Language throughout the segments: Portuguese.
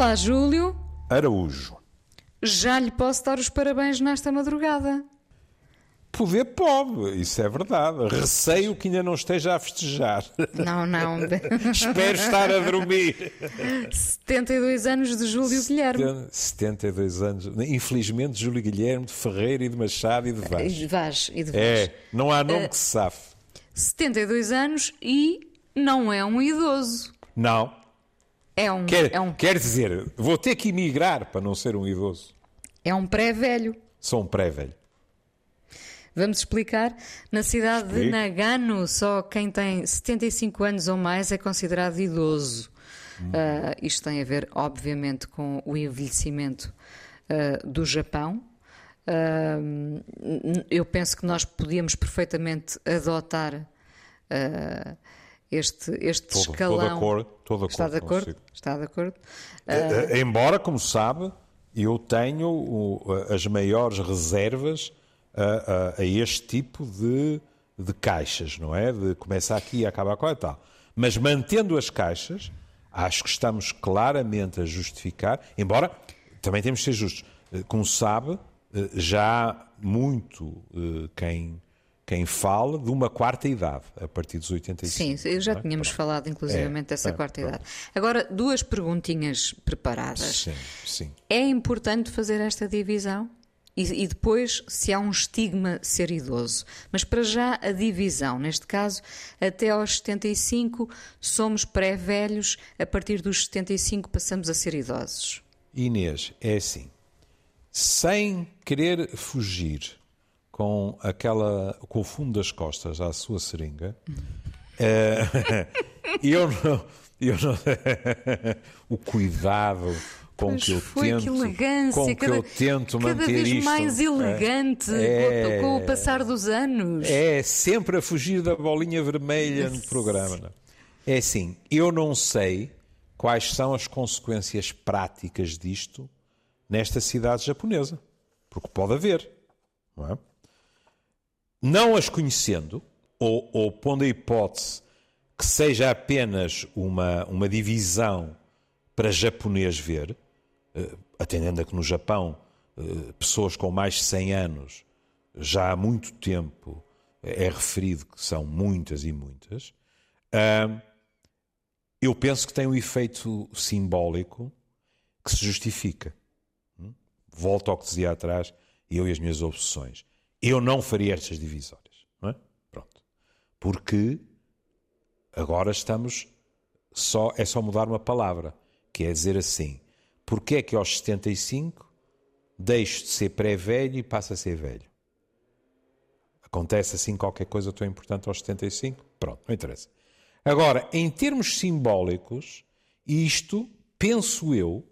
Olá, Júlio Araújo. Já lhe posso dar os parabéns nesta madrugada? Poder pode, isso é verdade. Receio que ainda não esteja a festejar. Não. Espero estar a dormir. 72 anos de Júlio Guilherme. 72 anos. Infelizmente, Júlio Guilherme de Ferreira e de Machado e de Vaz. É, não há nome que se safe. 72 anos e não é um idoso. Não. Quer dizer, vou ter que emigrar para não ser um idoso. É um pré-velho. Sou um pré-velho. Vamos explicar. Na cidade de Nagano, só quem tem 75 anos ou mais é considerado idoso. Isto tem a ver, obviamente, com o envelhecimento do Japão. Eu penso que nós podíamos perfeitamente adotar este escalão. Está de acordo? Está de acordo. Embora, como sabe, eu tenho as maiores reservas a este tipo de caixas, não é? De começar aqui e acabar com a tal. Mas mantendo as caixas, acho que estamos claramente a justificar, embora também temos de ser justos. Como sabe, já há muito quem fala de uma quarta idade, a partir dos 85. Sim, já tínhamos falado, inclusivamente, dessa quarta idade. Agora, duas perguntinhas preparadas. Sim. É importante fazer esta divisão? E depois, se há um estigma ser idoso. Mas para já a divisão, neste caso, até aos 75 somos pré-velhos, a partir dos 75 passamos a ser idosos. Inês, é assim, sem querer fugir com o fundo das costas à sua seringa, eu não o cuidado... eu tento manter isto. Cada vez mais elegante com o passar dos anos. É sempre a fugir da bolinha vermelha no programa. Não? É assim, eu não sei quais são as consequências práticas disto nesta cidade japonesa. Porque pode haver. Não é? Não as conhecendo, ou pondo a hipótese que seja apenas uma divisão para japonês ver... atendendo a que no Japão pessoas com mais de 100 anos já há muito tempo é referido que são muitas e muitas, eu penso que tem um efeito simbólico que se justifica. Volto ao que dizia atrás, eu e as minhas obsessões. Eu não faria estas divisórias, não é? Pronto. Porque agora estamos só mudar uma palavra, que é dizer assim: porquê é que aos 75 deixo de ser pré-velho e passo a ser velho? Acontece assim qualquer coisa tão importante aos 75? Pronto, não interessa. Agora, em termos simbólicos, isto, penso eu,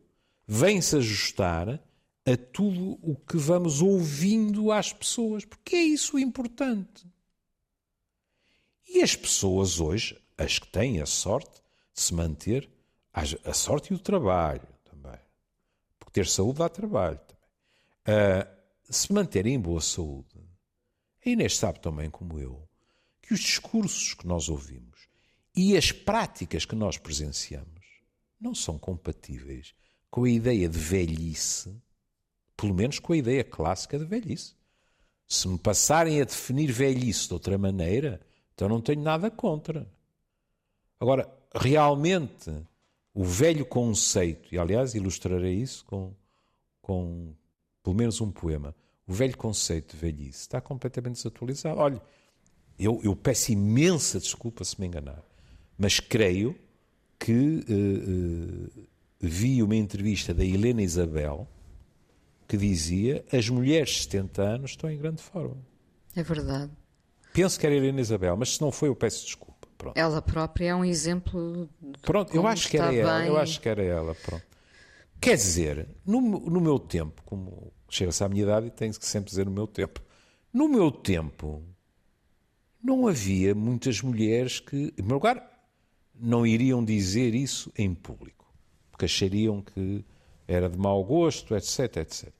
vem-se ajustar a tudo o que vamos ouvindo às pessoas. Porque é isso importante. E as pessoas hoje, as que têm a sorte de se manter, a sorte e o trabalho, ter saúde dá trabalho também. Se manterem em boa saúde, a Inês sabe também, como eu, que os discursos que nós ouvimos e as práticas que nós presenciamos não são compatíveis com a ideia de velhice, pelo menos com a ideia clássica de velhice. Se me passarem a definir velhice de outra maneira, então não tenho nada contra. Agora, realmente... o velho conceito, e aliás ilustrarei isso com pelo menos um poema, o velho conceito de velhice está completamente desatualizado. Olha, eu peço imensa desculpa se me enganar, mas creio que vi uma entrevista da Helena Isabel que dizia: as mulheres de 70 anos estão em grande forma. É verdade. Penso que era a Helena Isabel, mas se não foi eu peço desculpa. Pronto. Ela própria é um exemplo de eu acho que era ela. Pronto. Quer dizer, no meu tempo, como chega-se à minha idade e tem-se que sempre dizer no meu tempo não havia muitas mulheres que, em primeiro lugar, não iriam dizer isso em público, porque achariam que era de mau gosto, etc, etc.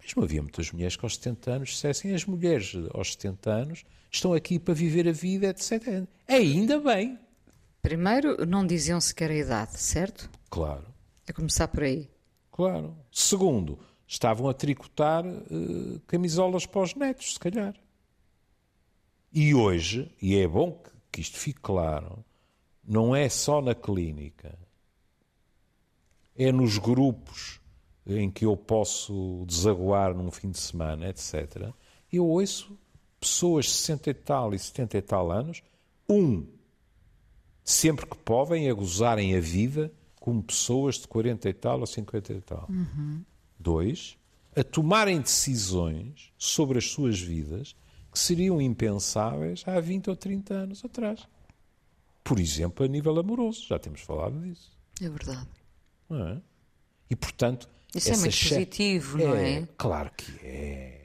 Mas não havia muitas mulheres que aos 70 anos dissessem: as mulheres aos 70 anos estão aqui para viver a vida, etc. Ainda bem. Primeiro, não diziam sequer a idade, certo? Claro. A começar por aí. Claro. Segundo, estavam a tricotar camisolas para os netos, se calhar. E hoje, e é bom que isto fique claro, não é só na clínica. É nos grupos em que eu posso desaguar num fim de semana, etc. Eu ouço pessoas de 60 e tal e 70 e tal anos, sempre que podem, a gozarem a vida como pessoas de 40 e tal ou 50 e tal. Uhum. 2, a tomarem decisões sobre as suas vidas que seriam impensáveis há 20 ou 30 anos atrás. Por exemplo, a nível amoroso. Já temos falado disso. É verdade. Não é? E, portanto... Isso é muito positivo, não é? Claro que é.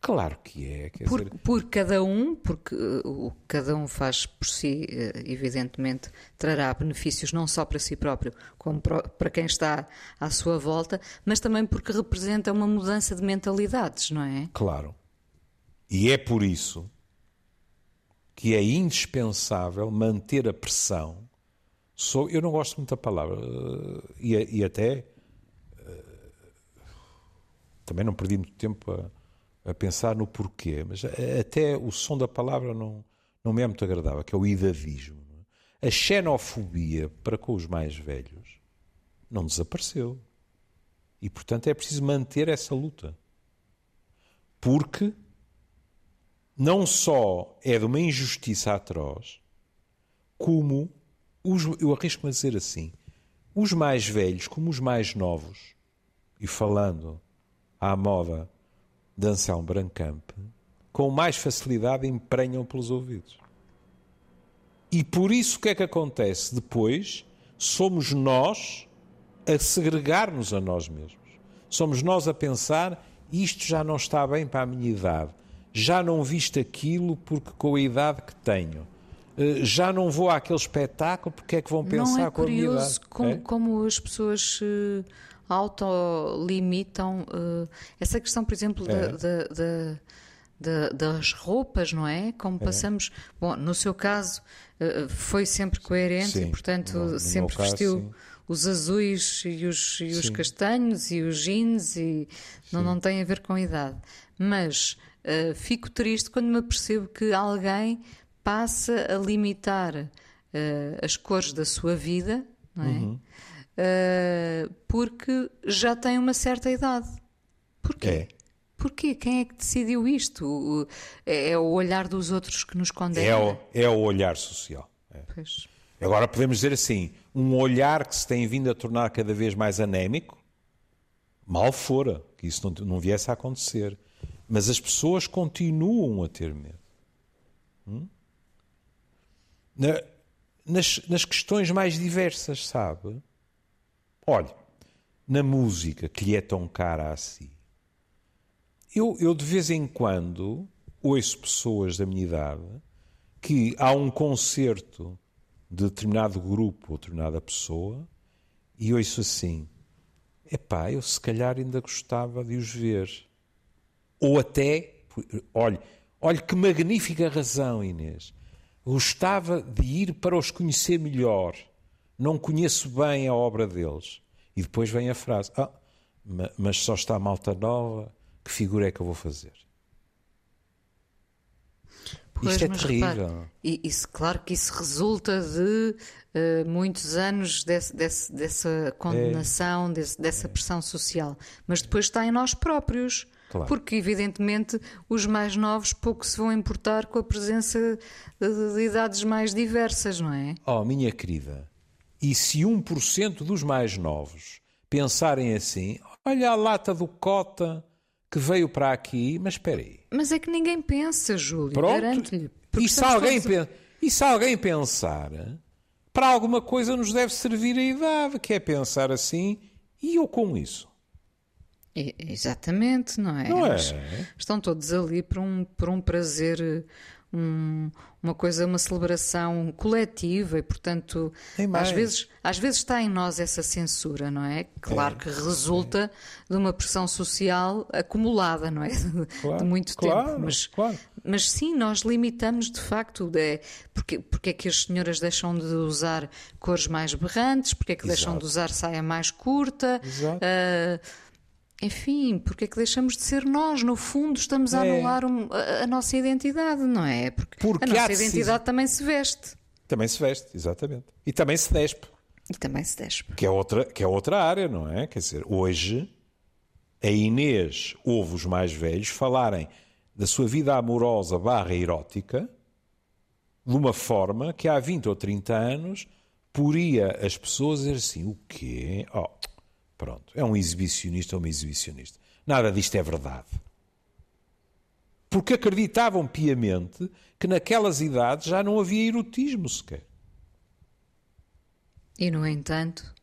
Claro que é. Quer dizer... por cada um, porque o que cada um faz por si, evidentemente, trará benefícios não só para si próprio, como para quem está à sua volta, mas também porque representa uma mudança de mentalidades, não é? Claro. E é por isso que é indispensável manter a pressão. Eu não gosto muito da palavra, e até... Também não perdi muito tempo a pensar no porquê, mas até o som da palavra não me é muito agradável, que é o idadismo. A xenofobia para com os mais velhos não desapareceu. E, portanto, é preciso manter essa luta. Porque não só é de uma injustiça atroz, como, eu arrisco-me a dizer assim, os mais velhos, como os mais novos, e falando à moda de Anselmo Brancamp, com mais facilidade emprenham pelos ouvidos. E por isso o que é que acontece? Depois somos nós a segregar-nos a nós mesmos. Somos nós a pensar, isto já não está bem para a minha idade, já não visto aquilo porque com a idade que tenho, já não vou àquele espetáculo porque é que vão pensar com a minha idade. Não é curioso como as pessoas... autolimitam essa questão, por exemplo, das roupas, não é? Como passamos... Bom, no seu caso foi sempre coerente, sim, e, portanto, no sempre caso, vestiu os azuis e os castanhos e os jeans e não tem a ver com a idade. Mas fico triste quando me apercebo que alguém passa a limitar as cores da sua vida, não é? Uhum. Porque já tem uma certa idade. Porquê? Porquê? Quem é que decidiu isto? É o olhar dos outros que nos condena? É o olhar social. É. Pois. Agora podemos dizer assim, um olhar que se tem vindo a tornar cada vez mais anémico, mal fora, que isso não viesse a acontecer. Mas as pessoas continuam a ter medo. Nas questões mais diversas, sabe? Olha, na música que lhe é tão cara a si, eu de vez em quando ouço pessoas da minha idade que há um concerto de determinado grupo ou determinada pessoa e ouço assim, epá, eu se calhar ainda gostava de os ver. Ou até, olha que magnífica razão, Inês, gostava de ir para os conhecer melhor. Não conheço bem a obra deles. E depois vem a frase, mas só está a malta nova, que figura é que eu vou fazer? Pois, isto é terrível. Repare, isso, claro que isso resulta de muitos anos dessa condenação, dessa pressão social. Mas depois está em nós próprios. Claro. Porque, evidentemente, os mais novos pouco se vão importar com a presença de idades mais diversas, não é? Oh, minha querida... E se 1% dos mais novos pensarem assim, olha a lata do Cota que veio para aqui, mas espera aí. Mas é que ninguém pensa, Júlio, garanto-lhe. E se alguém pensar, para alguma coisa nos deve servir a idade, que é pensar assim, e eu com isso? Exatamente, não é? Não é? Estão todos ali por um prazer... uma coisa, uma celebração coletiva e, portanto, às vezes está em nós essa censura, não é? Claro que resulta de uma pressão social acumulada, não é? De muito tempo. Mas, Mas sim, nós limitamos de facto, porque é que as senhoras deixam de usar cores mais berrantes, porque é que deixam de usar saia mais curta, enfim, porque é que deixamos de ser nós, no fundo estamos a anular a nossa identidade, não é? Porque a nossa identidade também se veste. Também se veste, exatamente. E também se despe. E também se despe. Que é outra área, não é? Quer dizer, hoje a Inês ouve os mais velhos falarem da sua vida amorosa / erótica de uma forma que há 20 ou 30 anos poria as pessoas dizer assim, o quê? Pronto, é um exibicionista ou uma exibicionista. Nada disto é verdade. Porque acreditavam piamente que naquelas idades já não havia erotismo sequer. E, no entanto...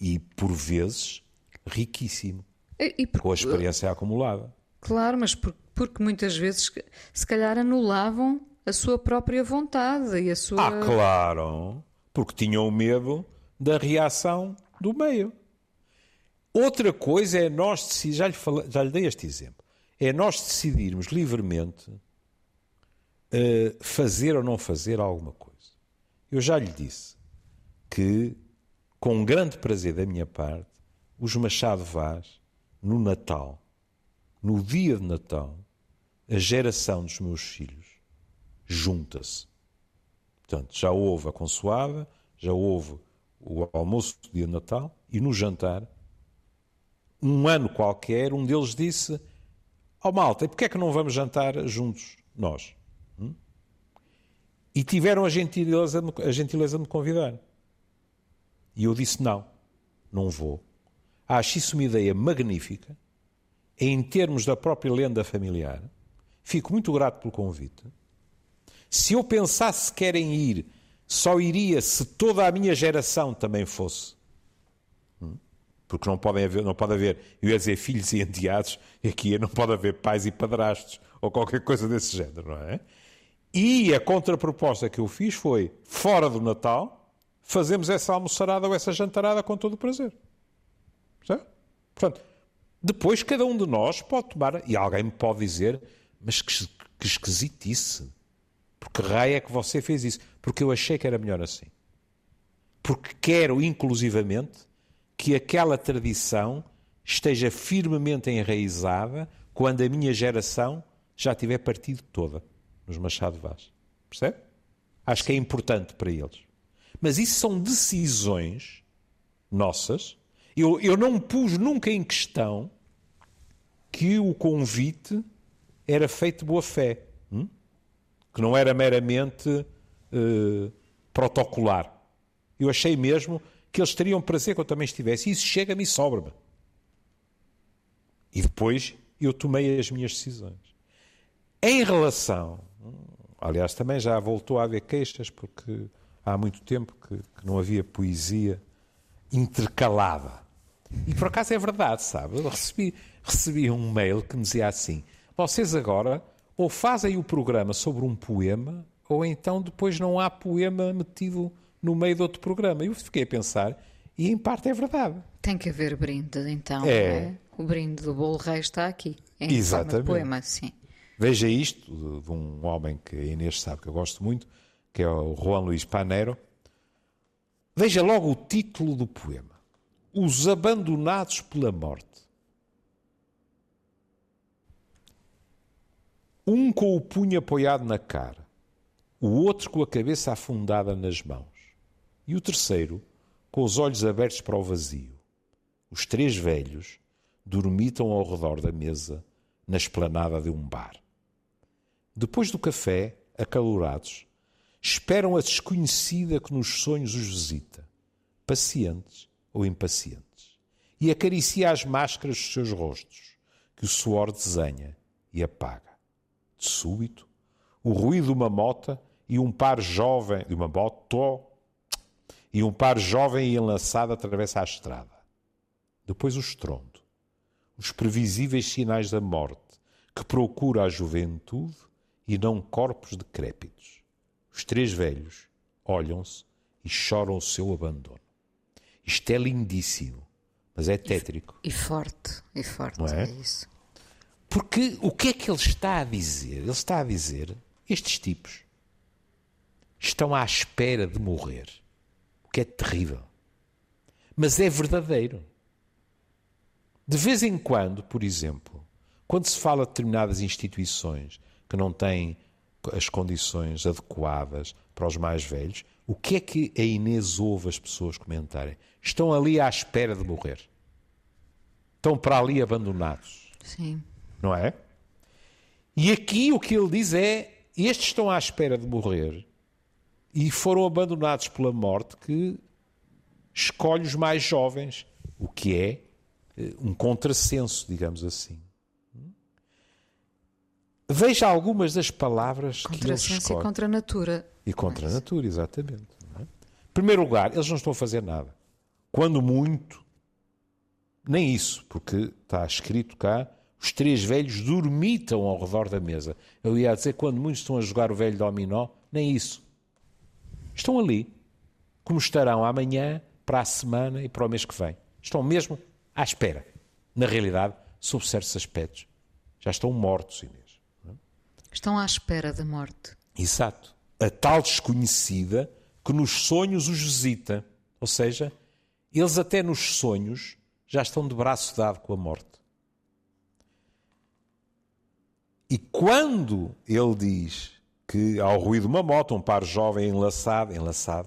e por vezes, riquíssimo. Com a experiência acumulada. Claro, mas porque muitas vezes se calhar anulavam a sua própria vontade e a sua... claro, porque tinham medo da reação do meio. Outra coisa é nós, já lhe dei este exemplo, é nós decidirmos livremente fazer ou não fazer alguma coisa. Eu já lhe disse que, com grande prazer da minha parte, os Machado Vaz, no Natal, no dia de Natal, a geração dos meus filhos junta-se. Portanto, já houve a consoada, já houve o almoço do dia de Natal e no jantar, um ano qualquer, um deles disse: malta, e porquê é que não vamos jantar juntos nós? E tiveram a gentileza de me convidar. E eu disse: não vou. Acho isso uma ideia magnífica. Em termos da própria lenda familiar, fico muito grato pelo convite. Se eu pensasse que querem ir, só iria se toda a minha geração também fosse. Porque não pode haver, eu ia dizer filhos e enteados, aqui não pode haver pais e padrastos, ou qualquer coisa desse género, não é? E a contraproposta que eu fiz foi, fora do Natal, fazemos essa almoçarada ou essa jantarada com todo o prazer. Certo? Portanto, depois cada um de nós pode tomar, e alguém me pode dizer, mas que esquisitice, porque raio é que você fez isso? Porque eu achei que era melhor assim. Porque quero, inclusivamente, que aquela tradição esteja firmemente enraizada quando a minha geração já tiver partido toda nos Machado Vaz. Percebe? Acho que é importante para eles. Mas isso são decisões nossas. Eu não pus nunca em questão que o convite era feito de boa fé, que não era meramente protocolar. Eu achei mesmo que eles teriam prazer que eu também estivesse. Isso chega-me e sobra-me. E depois eu tomei as minhas decisões. Em relação... Aliás, também já voltou a haver queixas, porque há muito tempo que não havia poesia intercalada. E por acaso é verdade, sabe? Eu recebi um mail que me dizia assim: vocês agora ou fazem o programa sobre um poema, ou então depois não há poema metido no meio de outro programa. Eu fiquei a pensar, e em parte é verdade. Tem que haver brinde, então. É. O brinde do Bolo Rei está aqui. Exatamente. Em poema, sim. Veja isto de um homem que a Inês sabe que eu gosto muito, que é o Juan Luís Panero. Veja logo o título do poema: Os Abandonados pela Morte. Um com o punho apoiado na cara, o outro com a cabeça afundada nas mãos e o terceiro com os olhos abertos para o vazio. Os três velhos dormitam ao redor da mesa na esplanada de um bar. Depois do café, acalorados, esperam a desconhecida que nos sonhos os visita, pacientes ou impacientes, e acaricia as máscaras dos seus rostos, que o suor desenha e apaga. De súbito, o ruído de uma moto e um par jovem e enlaçado atravessa a estrada. Depois o estrondo, os previsíveis sinais da morte, que procura a juventude e não corpos decrépitos. Os três velhos olham-se e choram o seu abandono. Isto é lindíssimo, mas é tétrico. E forte, não é? É isso. Porque o que é que ele está a dizer? Ele está a dizer, estes tipos estão à espera de morrer, o que é terrível. Mas é verdadeiro. De vez em quando, por exemplo, quando se fala de determinadas instituições que não têm as condições adequadas para os mais velhos, o que é que a Inês ouve as pessoas comentarem? Estão ali à espera de morrer. Estão para ali abandonados. Sim. Não é? E aqui o que ele diz é, estes estão à espera de morrer e foram abandonados pela morte que escolhe os mais jovens, o que é um contrassenso, digamos assim. Veja algumas das palavras que eles escolhem. Contrassenso e contra a natura. E contra a natura, exatamente. Não é? Em primeiro lugar, eles não estão a fazer nada. Quando muito, nem isso, porque está escrito cá, os três velhos dormitam ao redor da mesa. Eu ia dizer, quando muitos estão a jogar o velho dominó, nem isso. Estão ali, como estarão amanhã, para a semana e para o mês que vem. Estão mesmo à espera. Na realidade, sob certos aspectos, já estão mortos, Inês. Estão à espera da morte. Exato. A tal desconhecida que nos sonhos os visita. Ou seja, eles até nos sonhos já estão de braço dado com a morte. E quando ele diz que ao ruído de uma moto, um par jovem enlaçado,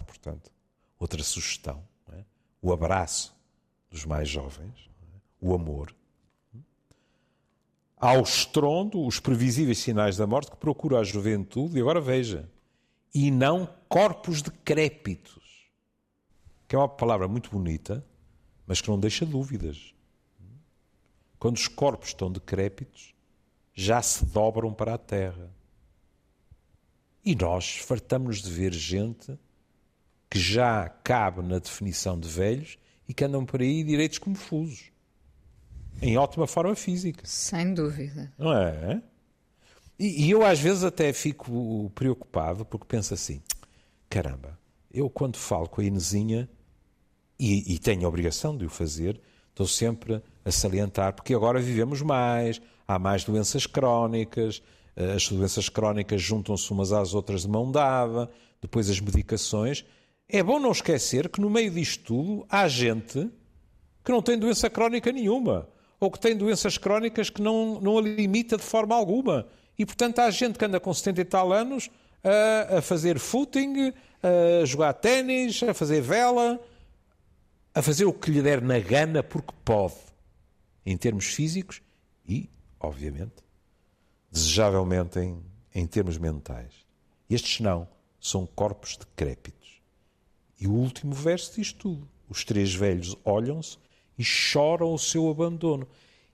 portanto, outra sugestão, não é? O abraço dos mais jovens, não é? O amor. Ao estrondo, os previsíveis sinais da morte que procura a juventude, e agora veja, e não corpos decrépitos, que é uma palavra muito bonita, mas que não deixa dúvidas. Quando os corpos estão decrépitos, já se dobram para a terra. E nós fartamos-nos de ver gente que já cabe na definição de velhos e que andam por aí direitos como fusos, em ótima forma física. Sem dúvida. Não é? E eu às vezes até fico preocupado porque penso assim, caramba, eu quando falo com a Inesinha, e tenho a obrigação de o fazer, estou sempre a salientar, porque agora vivemos mais, há mais doenças crónicas, as doenças crónicas juntam-se umas às outras de mão dada, depois as medicações. É bom não esquecer que no meio disto tudo há gente que não tem doença crónica nenhuma, ou que tem doenças crónicas que não a limita de forma alguma. E, portanto, há gente que anda com 70 e tal anos a fazer footing, a jogar ténis, a fazer vela, a fazer o que lhe der na gana porque pode, em termos físicos e, obviamente, desejavelmente em termos mentais. Estes não, são corpos decrépitos. E o último verso diz tudo. Os três velhos olham-se e choram o seu abandono.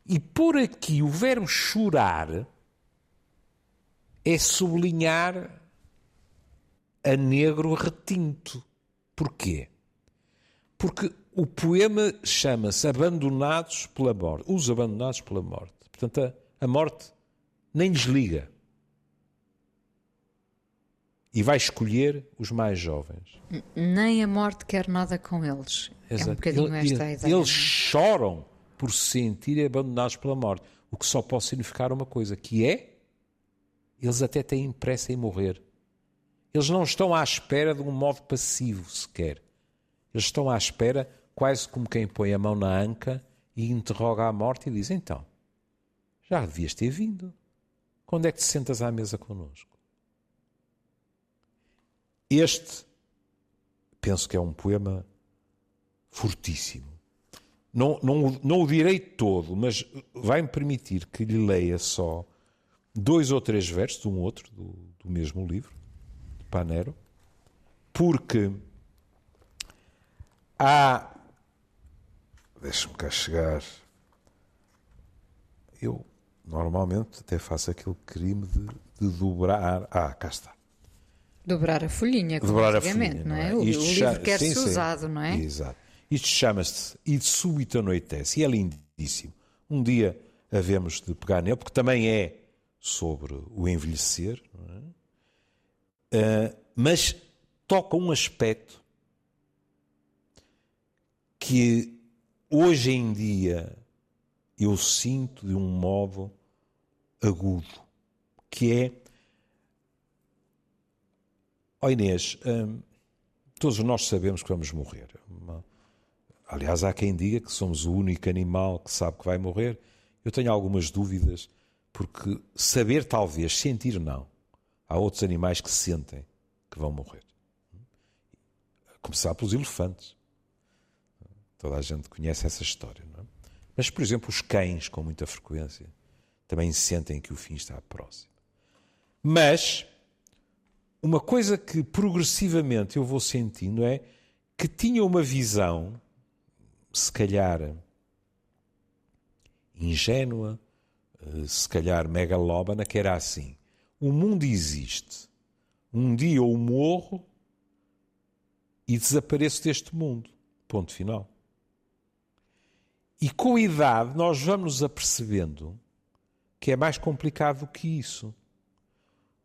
E por aqui o verbo chorar é sublinhar a negro retinto. Porquê? Porque o poema chama-se Abandonados pela Morte. Os Abandonados pela Morte. Portanto, a morte nem desliga. E vai escolher os mais jovens. Nem a morte quer nada com eles. Exato. É um bocadinho esta a ideia. Eles choram por se sentirem abandonados pela morte. O que só pode significar uma coisa, que é, eles até têm pressa em morrer. Eles não estão à espera de um modo passivo sequer. Eles estão à espera, quase como quem põe a mão na anca e interroga a morte e diz, então, já devias ter vindo. Quando é que te sentas à mesa connosco? Este, penso que é um poema fortíssimo. Não o direi todo, mas vai-me permitir que lhe leia só 2 ou 3 versos de um outro, do mesmo livro, de Panero, porque há... Deixa-me cá chegar... Eu normalmente até faço aquele crime de dobrar... Ah, cá está. Dobrar a folhinha, obviamente, não é? O livro quer ser usado, não é? Exato. Isto chama-se E de Súbito Anoitece, e é lindíssimo. Um dia havemos de pegar nele, porque também é sobre o envelhecer, não é? Mas toca um aspecto que hoje em dia eu sinto de um modo agudo, que é... Ó Inês, todos nós sabemos que vamos morrer. Aliás, há quem diga que somos o único animal que sabe que vai morrer. Eu tenho algumas dúvidas, porque saber talvez, sentir não. Há outros animais que sentem que vão morrer. A começar pelos elefantes. Toda a gente conhece essa história, não é? Mas, por exemplo, os cães, com muita frequência, também sentem que o fim está próximo. Mas uma coisa que progressivamente eu vou sentindo é que tinha uma visão, se calhar ingênua, se calhar megalóbana, que era assim: o mundo existe, um dia eu morro e desapareço deste mundo, ponto final. E com a idade nós vamos nos apercebendo que é mais complicado do que isso,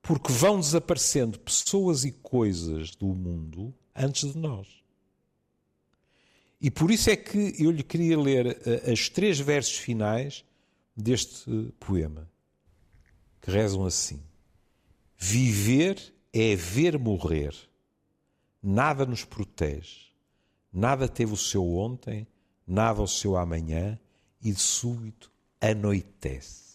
porque vão desaparecendo pessoas e coisas do mundo antes de nós. E por isso é que eu lhe queria ler os três versos finais deste poema, que rezam assim: viver é ver morrer, nada nos protege, nada teve o seu ontem, nada o seu amanhã, e de súbito anoitece.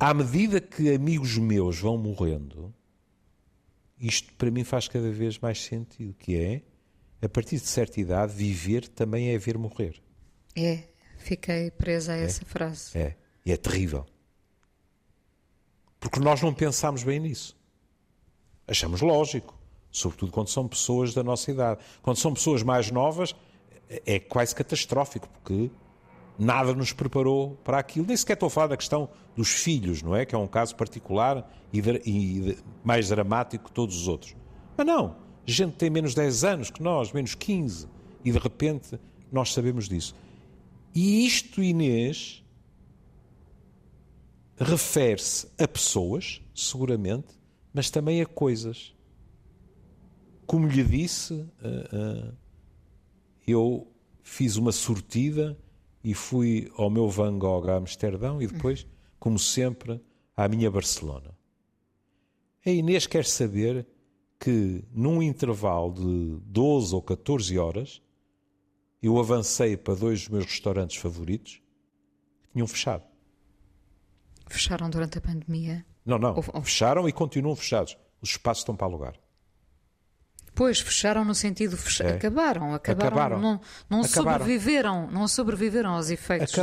À medida que amigos meus vão morrendo, isto para mim faz cada vez mais sentido, que é, a partir de certa idade, viver também é ver morrer. É, fiquei presa a essa frase. É, e é terrível. Porque nós não pensámos bem nisso. Achamos lógico, sobretudo quando são pessoas da nossa idade. Quando são pessoas mais novas, é quase catastrófico, porque nada nos preparou para aquilo. Nem sequer estou a falar da questão dos filhos, não é? Que é um caso particular e mais dramático que todos os outros. Mas não. Gente tem menos 10 anos que nós, menos 15, e de repente nós sabemos disso. E isto, Inês, refere-se a pessoas, seguramente, mas também a coisas. Como lhe disse, eu fiz uma sortida e fui ao meu Van Gogh a Amsterdão e depois, como sempre, à minha Barcelona. A Inês quer saber que num intervalo de 12 ou 14 horas eu avancei para dois dos meus restaurantes favoritos que tinham fechado. Fecharam durante a pandemia? Não. Ou... Fecharam e continuam fechados. Os espaços estão para alugar. Pois, fecharam no sentido... Acabaram. Não acabaram. Não sobreviveram aos efeitos.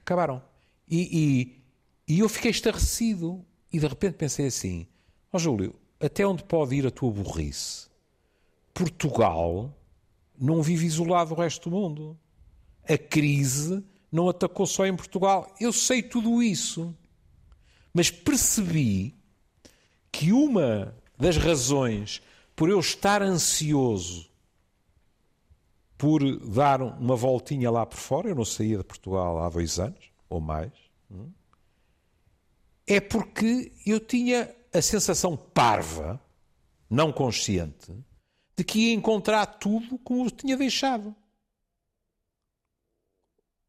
Acabaram. E eu fiquei estarrecido e de repente pensei assim: ó Júlio, até onde pode ir a tua burrice? Portugal não vive isolado do resto do mundo. A crise não atacou só em Portugal. Eu sei tudo isso. Mas percebi que uma das razões por eu estar ansioso por dar uma voltinha lá por fora, eu não saía de Portugal há 2 anos, ou mais, é porque eu tinha a sensação parva, não consciente, de que ia encontrar tudo como eu tinha deixado.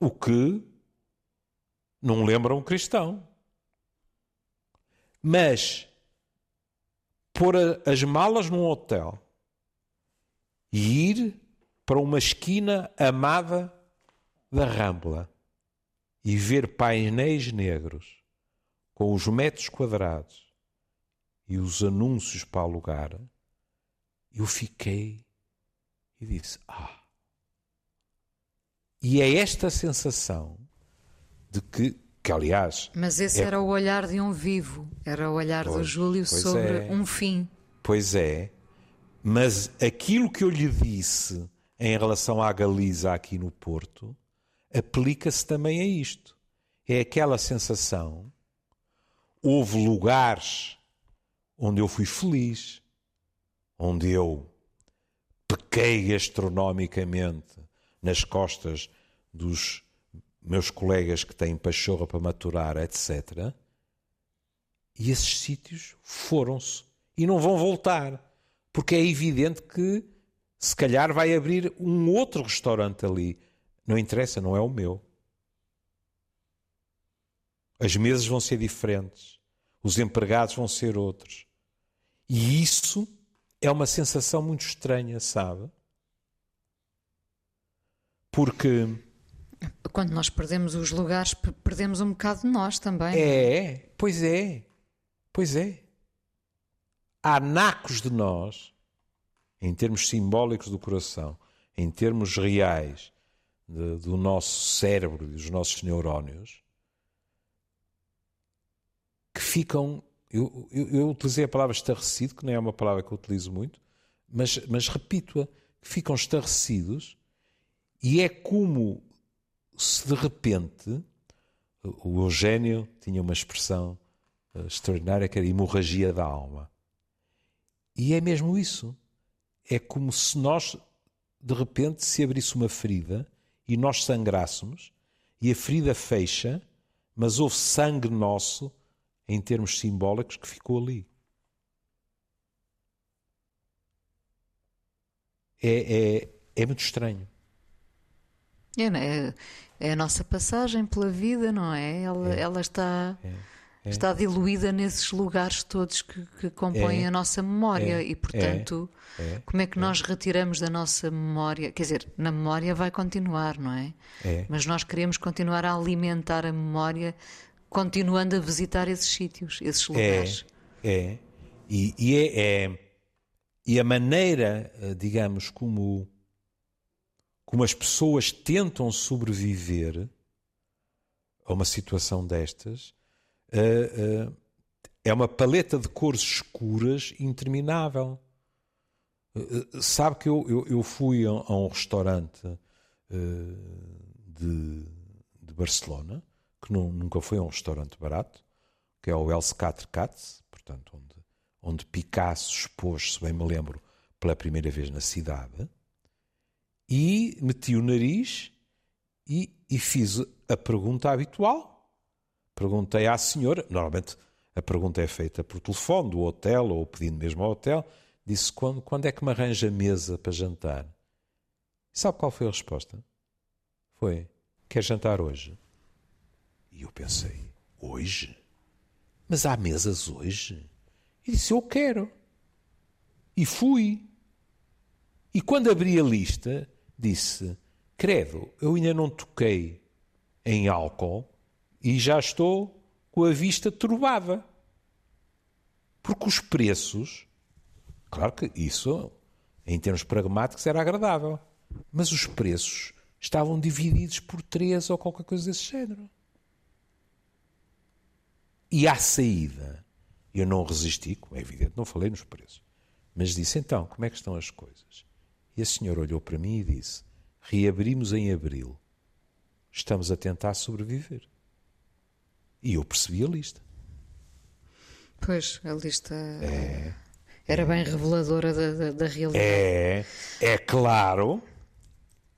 O que não lembra um cristão. Mas pôr as malas num hotel e ir para uma esquina amada da Rambla e ver painéis negros com os metros quadrados e os anúncios para alugar, eu fiquei e disse: ah! E é esta sensação de que aliás... Mas esse era o olhar de um vivo, era o olhar do Júlio sobre um fim. Pois é, mas aquilo que eu lhe disse em relação à Galiza aqui no Porto, aplica-se também a isto. É aquela sensação, houve lugares onde eu fui feliz, onde eu pequei astronomicamente nas costas dos meus colegas que têm pachorra para maturar, etc. E esses sítios foram-se e não vão voltar, porque é evidente que se calhar vai abrir um outro restaurante ali. Não interessa, não é o meu. As mesas vão ser diferentes. Os empregados vão ser outros. E isso é uma sensação muito estranha, sabe? Porque... quando nós perdemos os lugares, perdemos um bocado de nós também. É, pois é. Pois é. Há nacos de nós, em termos simbólicos do coração, em termos reais do nosso cérebro e dos nossos neurónios, que ficam... Eu utilizei a palavra estarrecido, que nem é uma palavra que eu utilizo muito, mas repito-a, que ficam estarrecidos, e é como se de repente... O Eugénio tinha uma expressão extraordinária, que era hemorragia da alma. E é mesmo isso. É como se nós, de repente, se abrisse uma ferida e nós sangrássemos, e a ferida fecha, mas houve sangue nosso, em termos simbólicos, que ficou ali. É muito estranho. É a nossa passagem pela vida, não é? Ela está... está diluída nesses lugares todos que compõem a nossa memória e, portanto, como é que nós retiramos da nossa memória? Quer dizer, na memória vai continuar, não é? Mas nós queremos continuar a alimentar a memória, continuando a visitar esses sítios, esses lugares. E a maneira, digamos, como as pessoas tentam sobreviver a uma situação destas, é uma paleta de cores escuras interminável. Sabe que eu fui a um restaurante de Barcelona, que nunca foi um restaurante barato, que é o Els Quatre Gats, portanto, onde Picasso expôs, se bem me lembro, pela primeira vez na cidade, e meti o nariz e fiz a pergunta habitual. Perguntei à senhora, normalmente a pergunta é feita por telefone, do hotel, ou pedindo mesmo ao hotel, disse: quando é que me arranja mesa para jantar? Sabe qual foi a resposta? Foi: quer jantar hoje? E eu pensei: hoje? Mas há mesas hoje? E disse: eu quero. E fui. E quando abri a lista, disse: credo, eu ainda não toquei em álcool, e já estou com a vista turbada. Porque os preços... Claro que isso, em termos pragmáticos, era agradável. Mas os preços estavam divididos por 3 ou qualquer coisa desse género. E à saída, eu não resisti, como é evidente, não falei nos preços. Mas disse: então, como é que estão as coisas? E a senhora olhou para mim e disse: reabrimos em abril. Estamos a tentar sobreviver. E eu percebi a lista. Pois, a lista era bem reveladora da realidade. É claro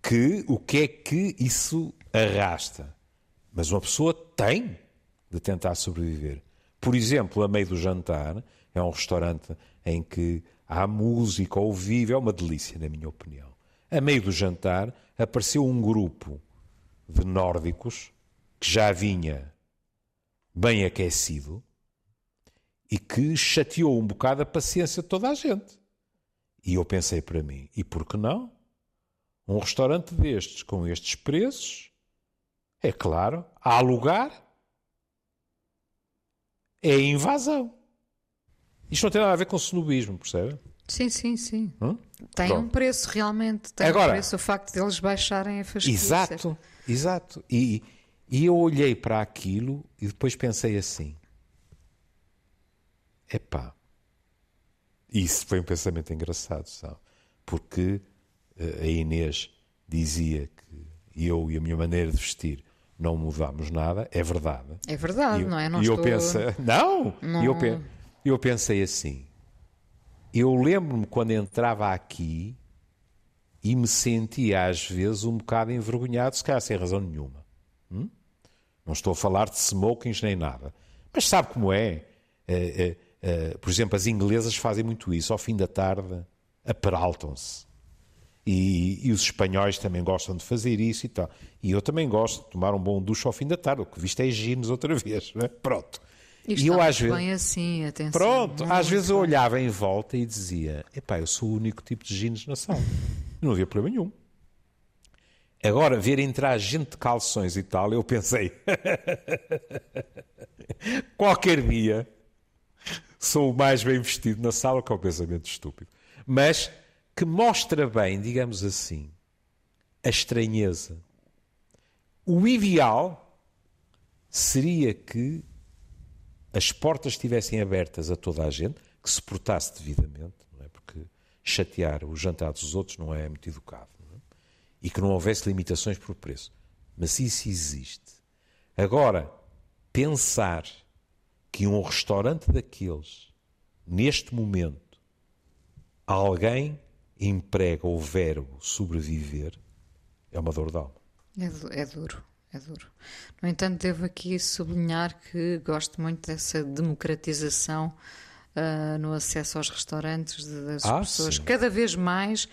que o que é que isso arrasta. Mas uma pessoa tem de tentar sobreviver. Por exemplo, a meio do jantar, é um restaurante em que há música ao vivo, é uma delícia, na minha opinião. A meio do jantar apareceu um grupo de nórdicos que já vinha bem aquecido e que chateou um bocado a paciência de toda a gente. E eu pensei para mim: e por que não? Um restaurante destes, com estes preços, é claro, a alugar é invasão. Isto não tem nada a ver com snobismo, percebe? Sim, sim, sim. Tem Pronto. Um preço, realmente. Tem Agora, um preço, o facto de eles baixarem a fasquia. Exato, exato. E eu olhei para aquilo e depois pensei assim: epá, isso foi um pensamento engraçado, sabe? Porque a Inês dizia que eu e a minha maneira de vestir não mudámos nada. É verdade. É verdade, não é? E eu pensei... Eu pensei assim: eu lembro-me quando entrava aqui e me sentia às vezes um bocado envergonhado, se calhar sem razão nenhuma. Não estou a falar de smokings nem nada. Mas sabe como é? Por exemplo, as inglesas fazem muito isso. Ao fim da tarde, aperaltam-se. E os espanhóis também gostam de fazer isso e tal. E eu também gosto de tomar um bom ducho ao fim da tarde, o que viste é higiene outra vez, não é? Pronto. Isto e eu às vezes bem assim, atenção. Pronto, às vezes eu olhava em volta e dizia: epá, eu sou o único tipo de jeans na sala. Não havia problema nenhum. Agora, ver entrar gente de calções e tal, eu pensei: qualquer dia sou o mais bem vestido na sala, que é um pensamento estúpido. Mas que mostra bem, digamos assim, a estranheza. O ideal seria que as portas estivessem abertas a toda a gente, que se portasse devidamente, não é? Porque chatear o jantar dos outros não é muito educado, não é? E que não houvesse limitações por preço. Mas isso existe. Agora, pensar que um restaurante daqueles, neste momento, alguém emprega o verbo sobreviver, é uma dor de alma. É duro. É duro. No entanto, devo aqui sublinhar que gosto muito dessa democratização no acesso aos restaurantes das pessoas. Sim. Cada vez mais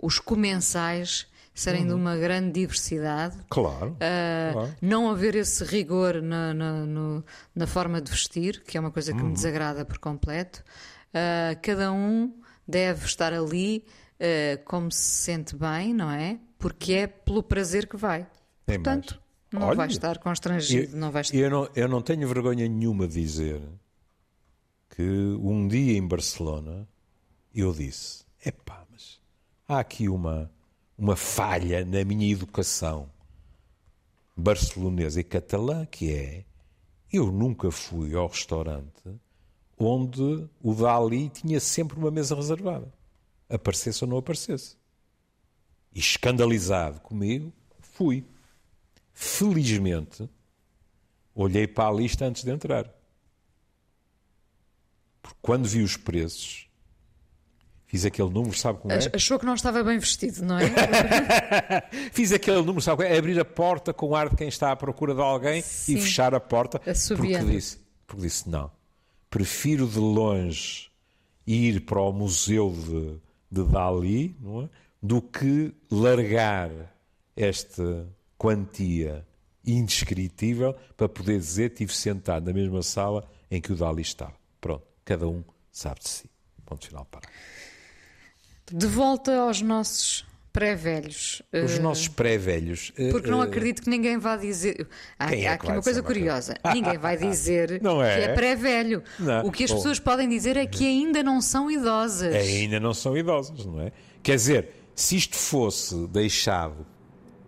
os comensais serem de uma grande diversidade. Claro, claro. Não haver esse rigor na forma de vestir, que é uma coisa que me desagrada por completo. Cada um deve estar ali como se sente bem, não é? Porque é pelo prazer que vai. Tem portanto, mais. Não Olha, vai estar constrangido. Eu não tenho vergonha nenhuma de dizer que um dia em Barcelona eu disse: epá, mas há aqui uma falha na minha educação barcelonesa e catalã, que é: eu nunca fui ao restaurante onde o Dali tinha sempre uma mesa reservada, aparecesse ou não aparecesse. E escandalizado comigo, fui. Felizmente, olhei para a lista antes de entrar. Porque quando vi os preços, fiz aquele número, sabe como é? Achou que não estava bem vestido, não é? Fiz aquele número, sabe como é? Abrir a porta com o ar de quem está à procura de alguém. Sim. E fechar a porta. Porque disse, não, prefiro de longe ir para o museu de Dali, não é? Do que largar esta quantia indescritível para poder dizer: estive sentado na mesma sala em que o Dali estava. Pronto, cada um sabe de si. Ponto final, para. De volta aos nossos pré-velhos. Os nossos pré-velhos. Porque não acredito que ninguém vá dizer... Há aqui uma coisa curiosa. Ninguém vai dizer que é pré-velho. Não. O que as pessoas podem dizer é que ainda não são idosas. Ainda não são idosas, não é? Quer dizer... Se isto fosse deixado,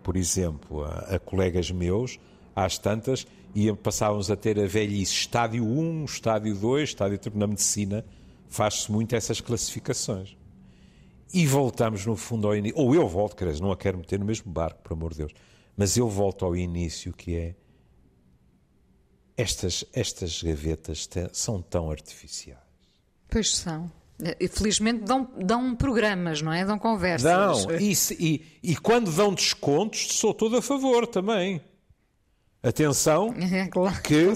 por exemplo, a colegas meus, às tantas, passávamos a ter a velhice estádio 1, estádio 2, estádio 3. Na medicina faz-se muito essas classificações. E voltamos, no fundo, ao início. Ou eu volto, quer dizer, não a quero meter no mesmo barco, por amor de Deus. Mas eu volto ao início, que é... Estas gavetas são tão artificiais. Pois são. Felizmente dão programas, não é? Dão conversas. Dão, e quando dão descontos, sou todo a favor também. Atenção, claro, que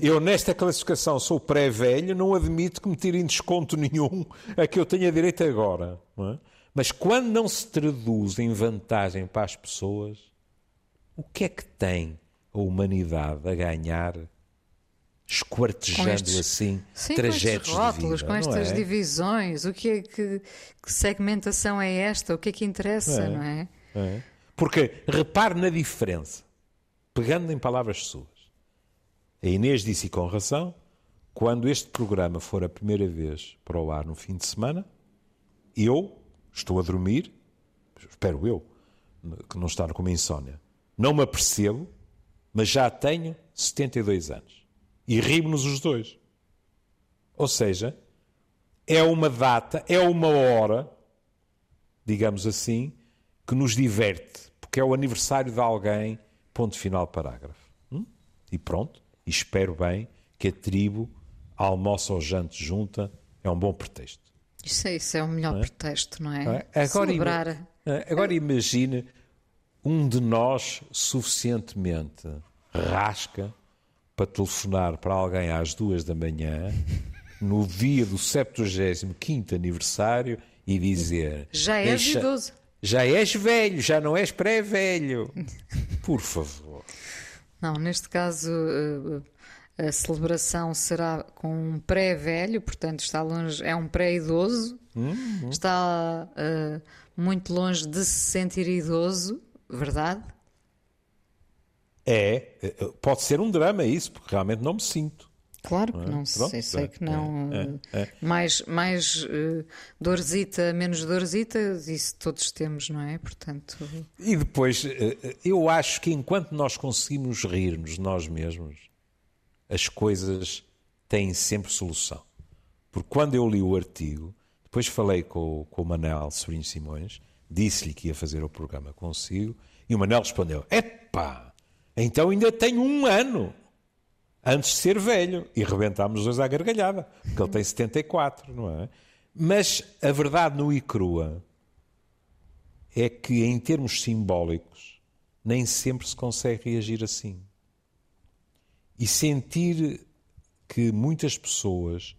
eu nesta classificação sou pré-velho, não admito que me tirem desconto nenhum a que eu tenha direito agora. Não é? Mas quando não se traduz em vantagem para as pessoas, o que é que tem a humanidade a ganhar? Esquartejando assim, sim, trajetos com rótulos, de vida, com estas divisões, o que é que segmentação é esta, o que é que interessa, não é? Porque repare na diferença, pegando em palavras suas. A Inês disse, e com razão, quando este programa for a primeira vez para o ar no fim de semana, eu estou a dormir, espero eu, que não estar com uma insónia, não me apercebo, mas já tenho 72 anos. E rimos-nos os dois. Ou seja, é uma data, é uma hora, digamos assim, que nos diverte, porque é o aniversário de alguém, ponto final, parágrafo. E pronto, e espero bem que a tribo almoça ou jante junta, é um bom pretexto. Isso é o melhor pretexto, não é? Agora, celebrar. Agora imagine um de nós suficientemente rasca para telefonar para alguém às 2 da manhã no dia do 75º aniversário e dizer... Já és idoso. Já és velho, já não és pré-velho. Por favor. Não, neste caso... A celebração será com um pré-velho, portanto está longe, é um pré-idoso, está muito longe de se sentir idoso, verdade? É, pode ser um drama isso, porque realmente não me sinto. Claro que não, sei, sei que não. Mais dorzita, menos dorzita, isso todos temos, não é? Portanto... E depois, eu acho que enquanto nós conseguimos rir-nos nós mesmos, as coisas têm sempre solução. Porque quando eu li o artigo, depois falei com o Manuel Sobrinho Simões, disse-lhe que ia fazer o programa consigo, e o Manuel respondeu, epá, então ainda tenho um ano antes de ser velho. E rebentámos dois à gargalhada, porque ele tem 74, não é? Mas a verdade nua e crua é que, em termos simbólicos, nem sempre se consegue reagir assim. E sentir que muitas pessoas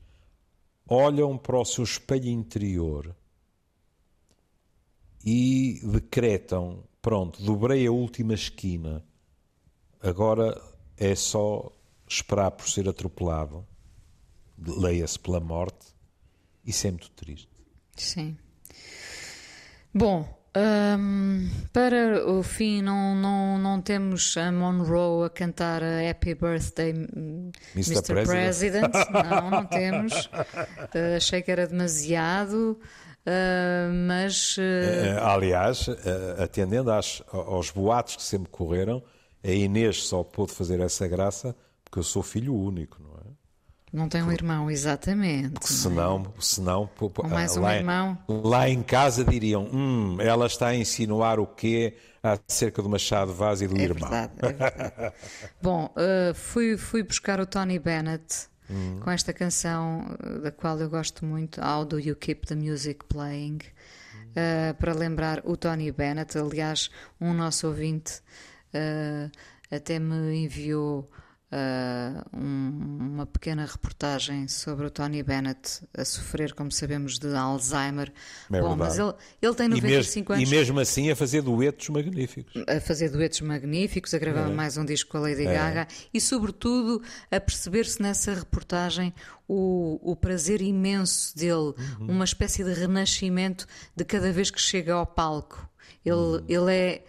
olham para o seu espelho interior e decretam, pronto, dobrei a última esquina, agora é só esperar por ser atropelado, leia-se pela morte, e isso é muito triste. Sim. Bom... para o fim, não temos a Monroe a cantar a Happy Birthday Mr. President. Não temos. Achei que era demasiado, mas... aliás, atendendo aos boatos que sempre correram, a Inês só pôde fazer essa graça porque eu sou filho único, não é? Não tem um irmão, exatamente. Porque senão mais um irmão. Lá em casa diriam, ela está a insinuar o quê acerca do Machado Vaz e do irmão. Verdade, é verdade. Bom, fui buscar o Tony Bennett com esta canção, da qual eu gosto muito, How Do You Keep The Music Playing, para lembrar o Tony Bennett. Aliás, um nosso ouvinte até me enviou... uma pequena reportagem sobre o Tony Bennett a sofrer, como sabemos, de Alzheimer. É bom, mas ele tem 95 anos. E mesmo assim a fazer duetos magníficos. A gravar mais um disco com a Lady Gaga e, sobretudo, a perceber-se nessa reportagem o prazer imenso dele, uma espécie de renascimento de cada vez que chega ao palco. Ele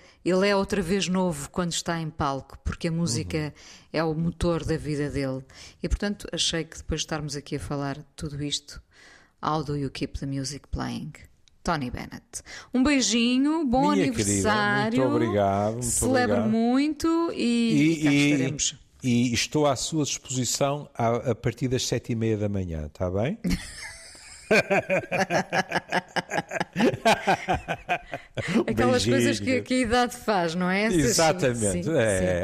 é outra vez novo quando está em palco, porque a música é o motor da vida dele. E, portanto, achei que depois de estarmos aqui a falar de tudo isto, How Do You Keep The Music Playing? Tony Bennett. Um beijinho, bom aniversário. Querida, muito obrigado. Celebro muito e cá estaremos. E estou à sua disposição a partir das 7:30 da manhã, está bem? Aquelas coisas que a idade faz, não é? Exatamente. Sim.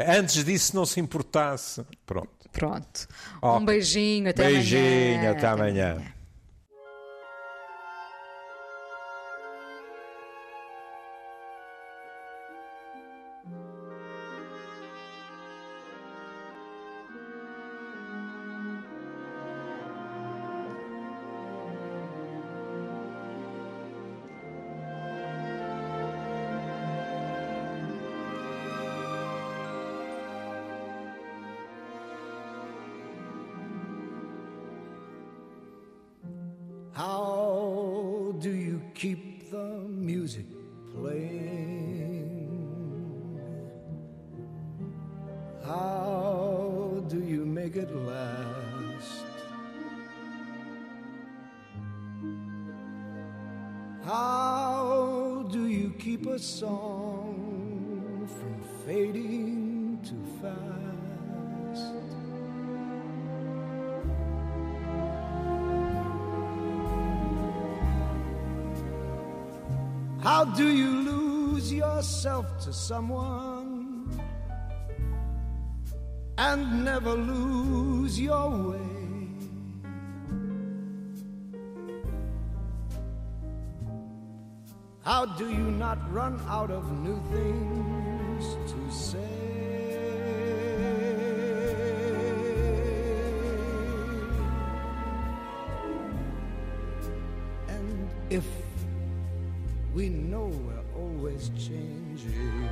Antes disso não se importasse. Pronto. Okay. Um beijinho, até amanhã. Beijinho, até amanhã. How do you keep the music playing? How do you make it last? How do you keep a song from fading too fast? How do you lose yourself to someone and never lose your way? How do you not run out of new things to say? If we know we're always changing,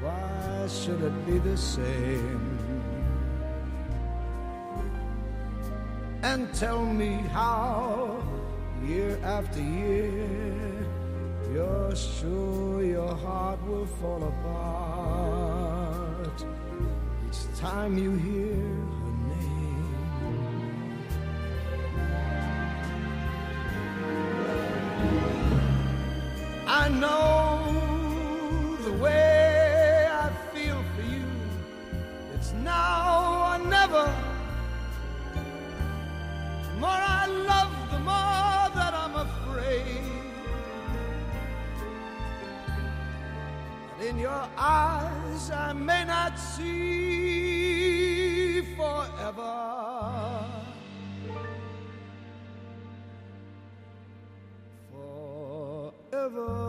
why should it be the same? And tell me how, year after year, you're sure your heart will fall apart each time you hear her name. I know the way I feel for you, it's now or never. The more I love, the more that I'm afraid. But in your eyes I may not see forever. Forever.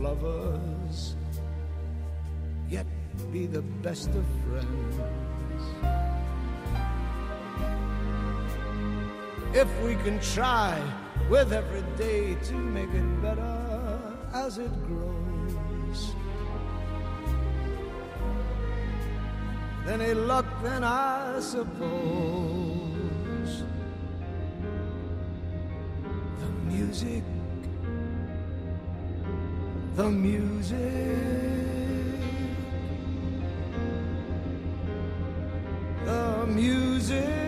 Lovers, yet be the best of friends. If we can try with every day to make it better as it grows, then a luck then I suppose the music. The music the music